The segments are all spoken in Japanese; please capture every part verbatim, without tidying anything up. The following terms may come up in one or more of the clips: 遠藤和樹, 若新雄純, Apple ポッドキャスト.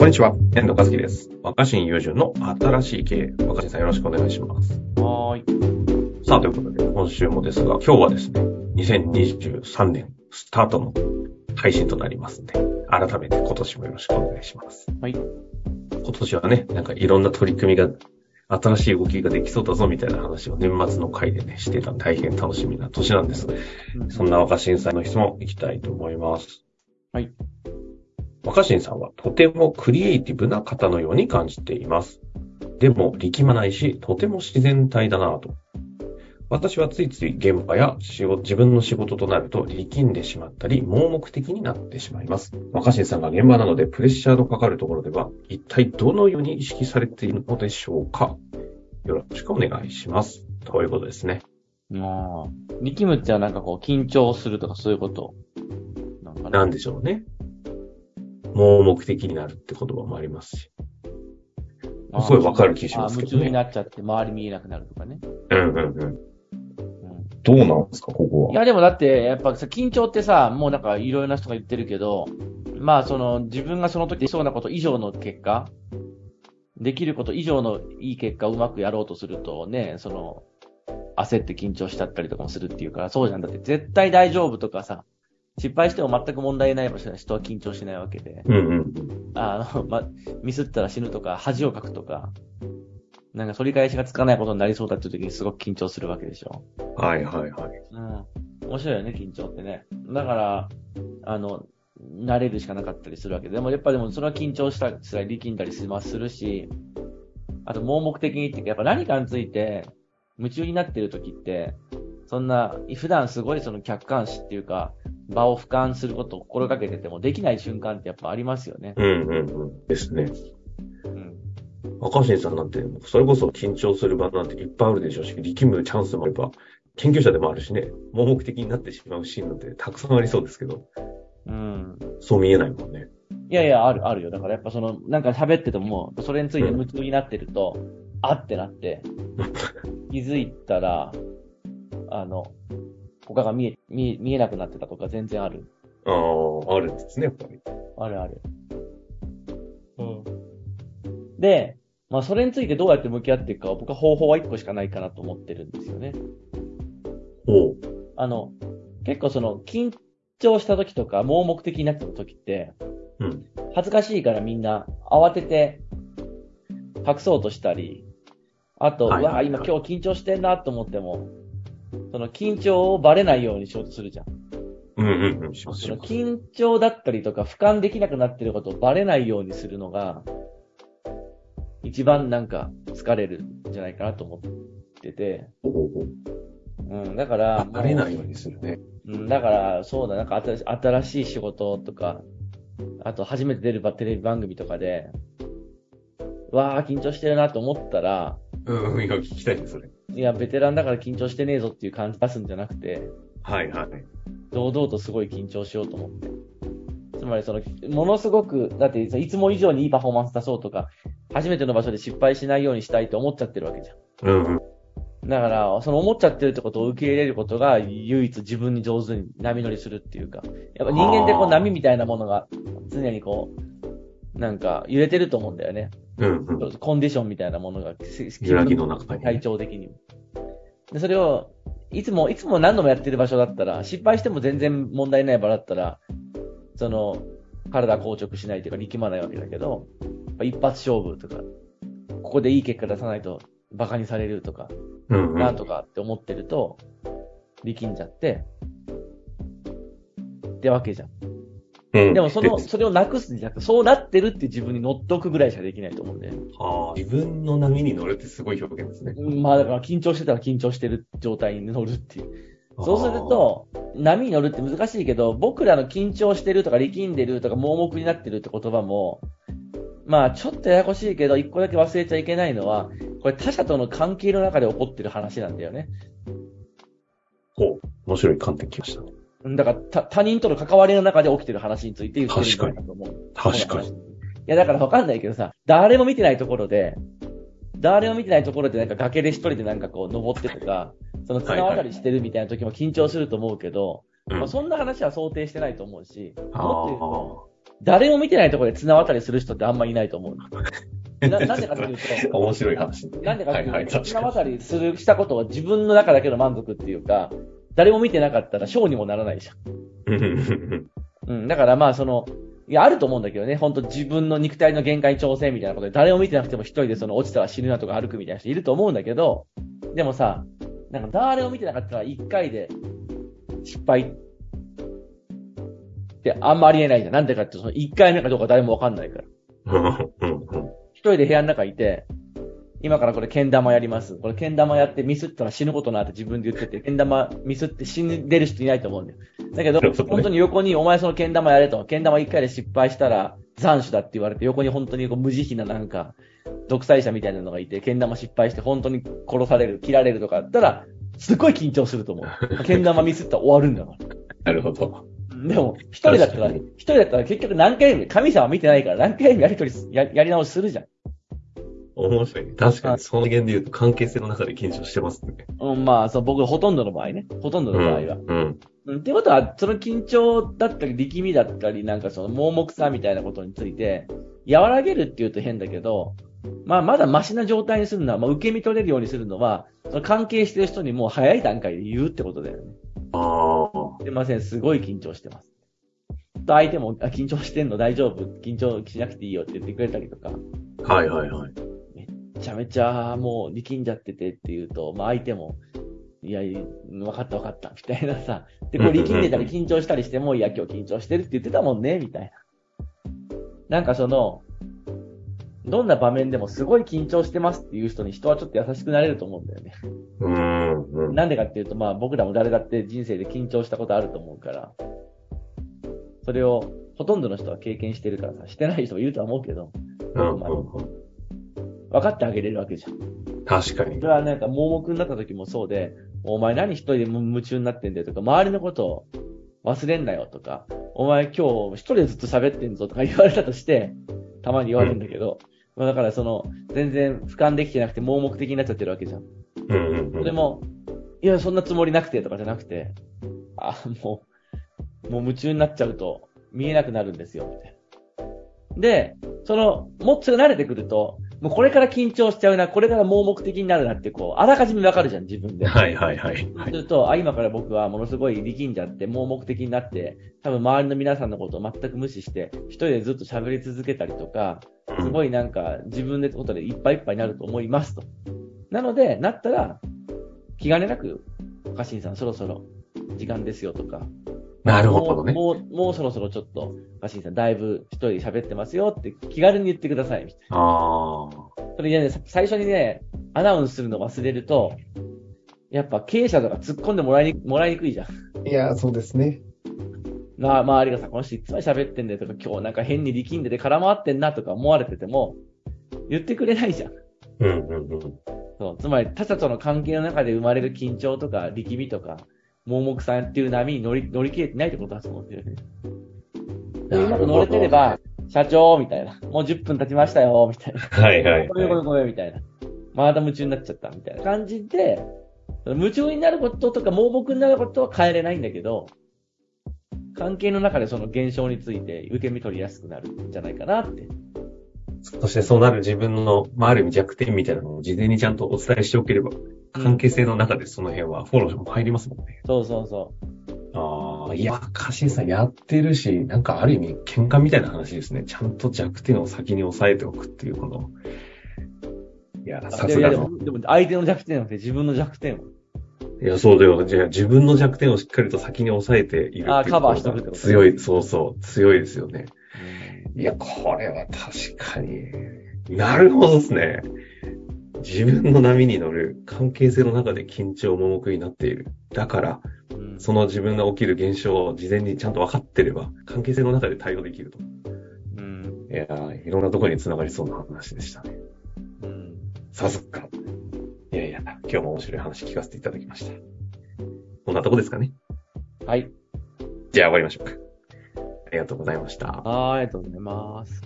こんにちは、遠藤和樹です。若新雄純の新しい経営。若新さんよろしくお願いします。はーい。さあ、ということで、今週もですが、今日はですね、にせんにじゅうさんねんスタートの配信となりますので、改めて今年もよろしくお願いします。はい。今年はね、なんかいろんな取り組みが、新しい動きができそうだぞみたいな話を年末の回でね、してた大変楽しみな年なんです。うん、そんな若新さんの質問いきたいと思います。はい。若新さんはとてもクリエイティブな方のように感じています。でも力まないし、とても自然体だなぁと。私はついつい現場や仕事、自分の仕事となると力んでしまったり、盲目的になってしまいます。若新さんが現場なのでプレッシャーのかかるところでは、一体どのように意識されているのでしょうか。よろしくお願いします。ということですね。ああ、力むってはなんかこう緊張するとかそういうことなんか、ね、なんでしょうね。盲目的になるって言葉もありますし。すごいわかる気しますけどね。夢中になっちゃって周り見えなくなるとかね。うんうんうん。どうなんですか、ここは。いやでもだって、やっぱさ、緊張ってさ、もうなんかいろいろな人が言ってるけど、まあその自分がその時でそうなこと以上の結果、できること以上のいい結果をうまくやろうとするとね、その、焦って緊張しちゃったりとかもするっていうから、そうじゃん。だって絶対大丈夫とかさ、失敗しても全く問題ない場所で人は緊張しないわけで、うんうん、あのまミスったら死ぬとか恥をかくとか、なんか取り返しがつかないことになりそうだっていう時にすごく緊張するわけでしょ。はいはいはい。うん、面白いよね緊張ってね。だからあの慣れるしかなかったりするわけで、でもやっぱでもそれは緊張したり力んだりしまするし、あと盲目的にってやっぱ何かについて夢中になっている時って。そんな、普段すごいその客観視っていうか、場を俯瞰することを心がけててもできない瞬間ってやっぱありますよね。うんうんうん。ですね。うん。若新さんなんて、それこそ緊張する場なんていっぱいあるでしょうし、力むチャンスもあれば、研究者でもあるしね、盲目的になってしまうシーンなんてたくさんありそうですけど。うん。そう見えないもんね。いやいや、ある、あるよ。だからやっぱその、なんか喋ってても、それについて夢中になってると、うん、あってなって、気づいたら、あの、他が見え、見え、見えなくなってたとか全然ある。ああ、あるんですね、やっぱり。あるある。うん。で、まあそれについてどうやって向き合っていくかは僕は方法は一個しかないかなと思ってるんですよね。おう。あの、結構その緊張した時とか盲目的になってた時って、うん。恥ずかしいからみんな慌てて隠そうとしたり、あと、はいはいはい、うわ今今日緊張してんなと思っても、その緊張をバレないようにしようとするじゃん。うんうんうん。その緊張だったりとか俯瞰できなくなってることをバレないようにするのが、一番なんか疲れるんじゃないかなと思ってて。うん、だから。バレないようにするね。うん、だから、そうだ、なんか新しい仕事とか、あと初めて出るテレビ番組とかで、わー緊張してるなと思ったら、うん、いや、聞きたいです、それ。いや、ベテランだから緊張してねえぞっていう感じ出すんじゃなくて、はいはい。堂々とすごい緊張しようと思って。つまり、その、ものすごく、だって、いつも以上にいいパフォーマンス出そうとか、初めての場所で失敗しないようにしたいと思っちゃってるわけじゃん。うんうん。だから、その思っちゃってるってことを受け入れることが、唯一自分に上手に波乗りするっていうか、やっぱ人間ってこう波みたいなものが、常にこう、なんか揺れてると思うんだよね。うんうん、コンディションみたいなものが、揺らぎの中に、ね、体調的にも。で、それを、いつも、いつも何度もやってる場所だったら、失敗しても全然問題ない場だったら、その、体硬直しないというか力まないわけだけど、一発勝負とか、ここでいい結果出さないと馬鹿にされるとか、うんうん、なんとかって思ってると、力んじゃって、ってわけじゃん。うん、でもその、それをなくすんじゃなくて、そうなってるって自分に乗っとくぐらいしかできないと思うんで。ああ、自分の波に乗るってすごい表現ですね。まあだから緊張してたら緊張してる状態に乗るっていう。そうすると、波に乗るって難しいけど、僕らの緊張してるとか力んでるとか盲目になってるって言葉も、まあちょっとややこしいけど、一個だけ忘れちゃいけないのは、これ他者との関係の中で起こってる話なんだよね。ほう、面白い観点きましたね。だから他、他人との関わりの中で起きてる話について言ってるんじゃないかと思う。確かに。いや、だからわかんないけどさ、誰も見てないところで、誰も見てないところでなんか崖で一人でなんかこう登ってとか、その綱渡りしてるみたいな時も緊張すると思うけど、はいはいまあ、そんな話は想定してないと思うし、うん、もっと言うと、誰も見てないところで綱渡りする人ってあんまりいないと思う。な, なんでかっていうと、面白い話。なんでかっていうと、綱渡りするしたことは自分の中だけの満足っていうか、誰も見てなかったらショーにもならないじゃん。うん、だからまあその、いやあると思うんだけどね、本当自分の肉体の限界調整みたいなことで、誰も見てなくても一人でその落ちたら死ぬなとか歩くみたいな人いると思うんだけど、でもさ、なんか誰も見てなかったら一回で失敗ってあんまありえないじゃん。なんでかっていうと、一回目かどうか誰もわかんないから。一人で部屋の中いて、今からこれけん玉やります。これけん玉やってミスったら死ぬことなって自分で言ってて、けん玉ミスって死んでる人いないと思うんだよ。だけど、本当に横にお前そのけん玉やれと、けん玉一回で失敗したら斬首だって言われて、横に本当にこう無慈悲ななんか、独裁者みたいなのがいて、けん玉失敗して本当に殺される、切られるとかだったら、すっごい緊張すると思う。けん玉ミスったら終わるんだから。なるほど。でも、一人だったら、一人だったら結局何回も、神様見てないから何回もやりとり、やり直しするじゃん。面白いね。確かに、その原因で言うと関係性の中で緊張してますね。うん、まあ、そう、僕、ほとんどの場合ね。ほとんどの場合は。うん。うん、ってことは、その緊張だったり、力みだったり、なんかその盲目さみたいなことについて、和らげるって言うと変だけど、まあ、まだマシな状態にするのは、まあ、受け身取れるようにするのは、その関係してる人にもう早い段階で言うってことだよね。ああ。すいません、すごい緊張してます。と、相手も、あ、緊張してんの大丈夫？緊張しなくていいよって言ってくれたりとか。はいはいはい。めちゃめちゃもう力んじゃっててって言うと、まあ相手も、いや、分かった分かった、みたいなさ。で、こう力んでたり緊張したりしても、いや、今日緊張してるって言ってたもんね、みたいな。なんかその、どんな場面でもすごい緊張してますっていう人に人はちょっと優しくなれると思うんだよね。うん。なんでかっていうと、まあ僕らも誰だって人生で緊張したことあると思うから、それをほとんどの人は経験してるからさ、してない人もいるとは思うけど、まあ分かってあげれるわけじゃん。確かに。それはなんか盲目になった時もそうで、お前何一人で夢中になってんだよとか、周りのことを忘れんなよとか、お前今日一人でずっと喋ってんぞとか言われたとして、たまに言われるんだけど、うん、だからその、全然俯瞰できてなくて盲目的になっちゃってるわけじゃん。うんうんうん。でも、いや、そんなつもりなくてとかじゃなくて、あ、もう、もう夢中になっちゃうと見えなくなるんですよ、みたいな。で、その、もっと慣れてくると、もうこれから緊張しちゃうな、これから盲目的になるなって、こう、あらかじめわかるじゃん、自分で。はいはいはい。すると、あ、今から僕はものすごい力んじゃって、盲目的になって、多分周りの皆さんのことを全く無視して、一人でずっと喋り続けたりとか、すごいなんか自分でことでいっぱいいっぱいになると思いますと。なので、なったら、気兼ねなく、家臣さんそろそろ時間ですよとか。なるほどね。もう、もう、もうそろそろちょっと、マシンさんだいぶ一人で喋ってますよって気軽に言ってください、みたいな。ああ。それね、最初にね、アナウンスするの忘れると、やっぱ経営者とか突っ込んでもらいに、もらいにくいじゃん。いや、そうですね。まあ、周りがさ、この人いつも喋ってんだよとか、今日なんか変に力んでて空回ってんなとか思われてても、言ってくれないじゃん。うんうんうん。そう、つまり他者との関係の中で生まれる緊張とか、力みとか、盲目さんっていう波に乗り、乗り切れてないってことだと思うんだよね。うまく乗れてれば、社長みたいな。もうじゅっぷん経ちましたよみたいな。はいはい、はい。ごめんごめんごめんみたいな。また夢中になっちゃったみたいな感じで、夢中になることとか盲目になることは変えれないんだけど、関係の中でその現象について受け身取りやすくなるんじゃないかなって。そしてそうなる自分の、まあ、ある意味弱点みたいなのを事前にちゃんとお伝えしておければ、関係性の中でその辺はフォローも入りますもんね。そうそうそう。ああ、いや、家臣さんやってるし、なんかある意味喧嘩みたいな話ですね。ちゃんと弱点を先に抑えておくっていうこの。いや、さすがの。でも相手の弱点じゃなくて自分の弱点を。いや、そうだよ。じゃあ自分の弱点をしっかりと先に抑えているっていう。ああ、カバーしておくってこと。強い、そうそう、強いですよね。いや、これは確かに。なるほどですね。自分の波に乗る関係性の中で緊張盲目になっている。だから、うん、その自分が起きる現象を事前にちゃんと分かってれば、関係性の中で対応できると。うん、いやー、いろんなところに繋がりそうな話でしたね。うん、さすが。いやいや、今日も面白い話聞かせていただきました。こんなとこですかね。はい。じゃあ終わりましょうか。ありがとうございました。あー、ありがとうございます。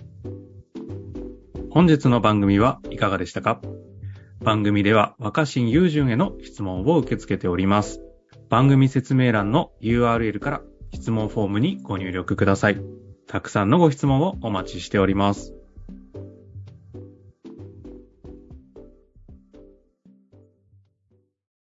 本日の番組はいかがでしたか？番組では若新雄純への質問を受け付けております。番組説明欄の ユーアールエル から質問フォームにご入力ください。たくさんのご質問をお待ちしております。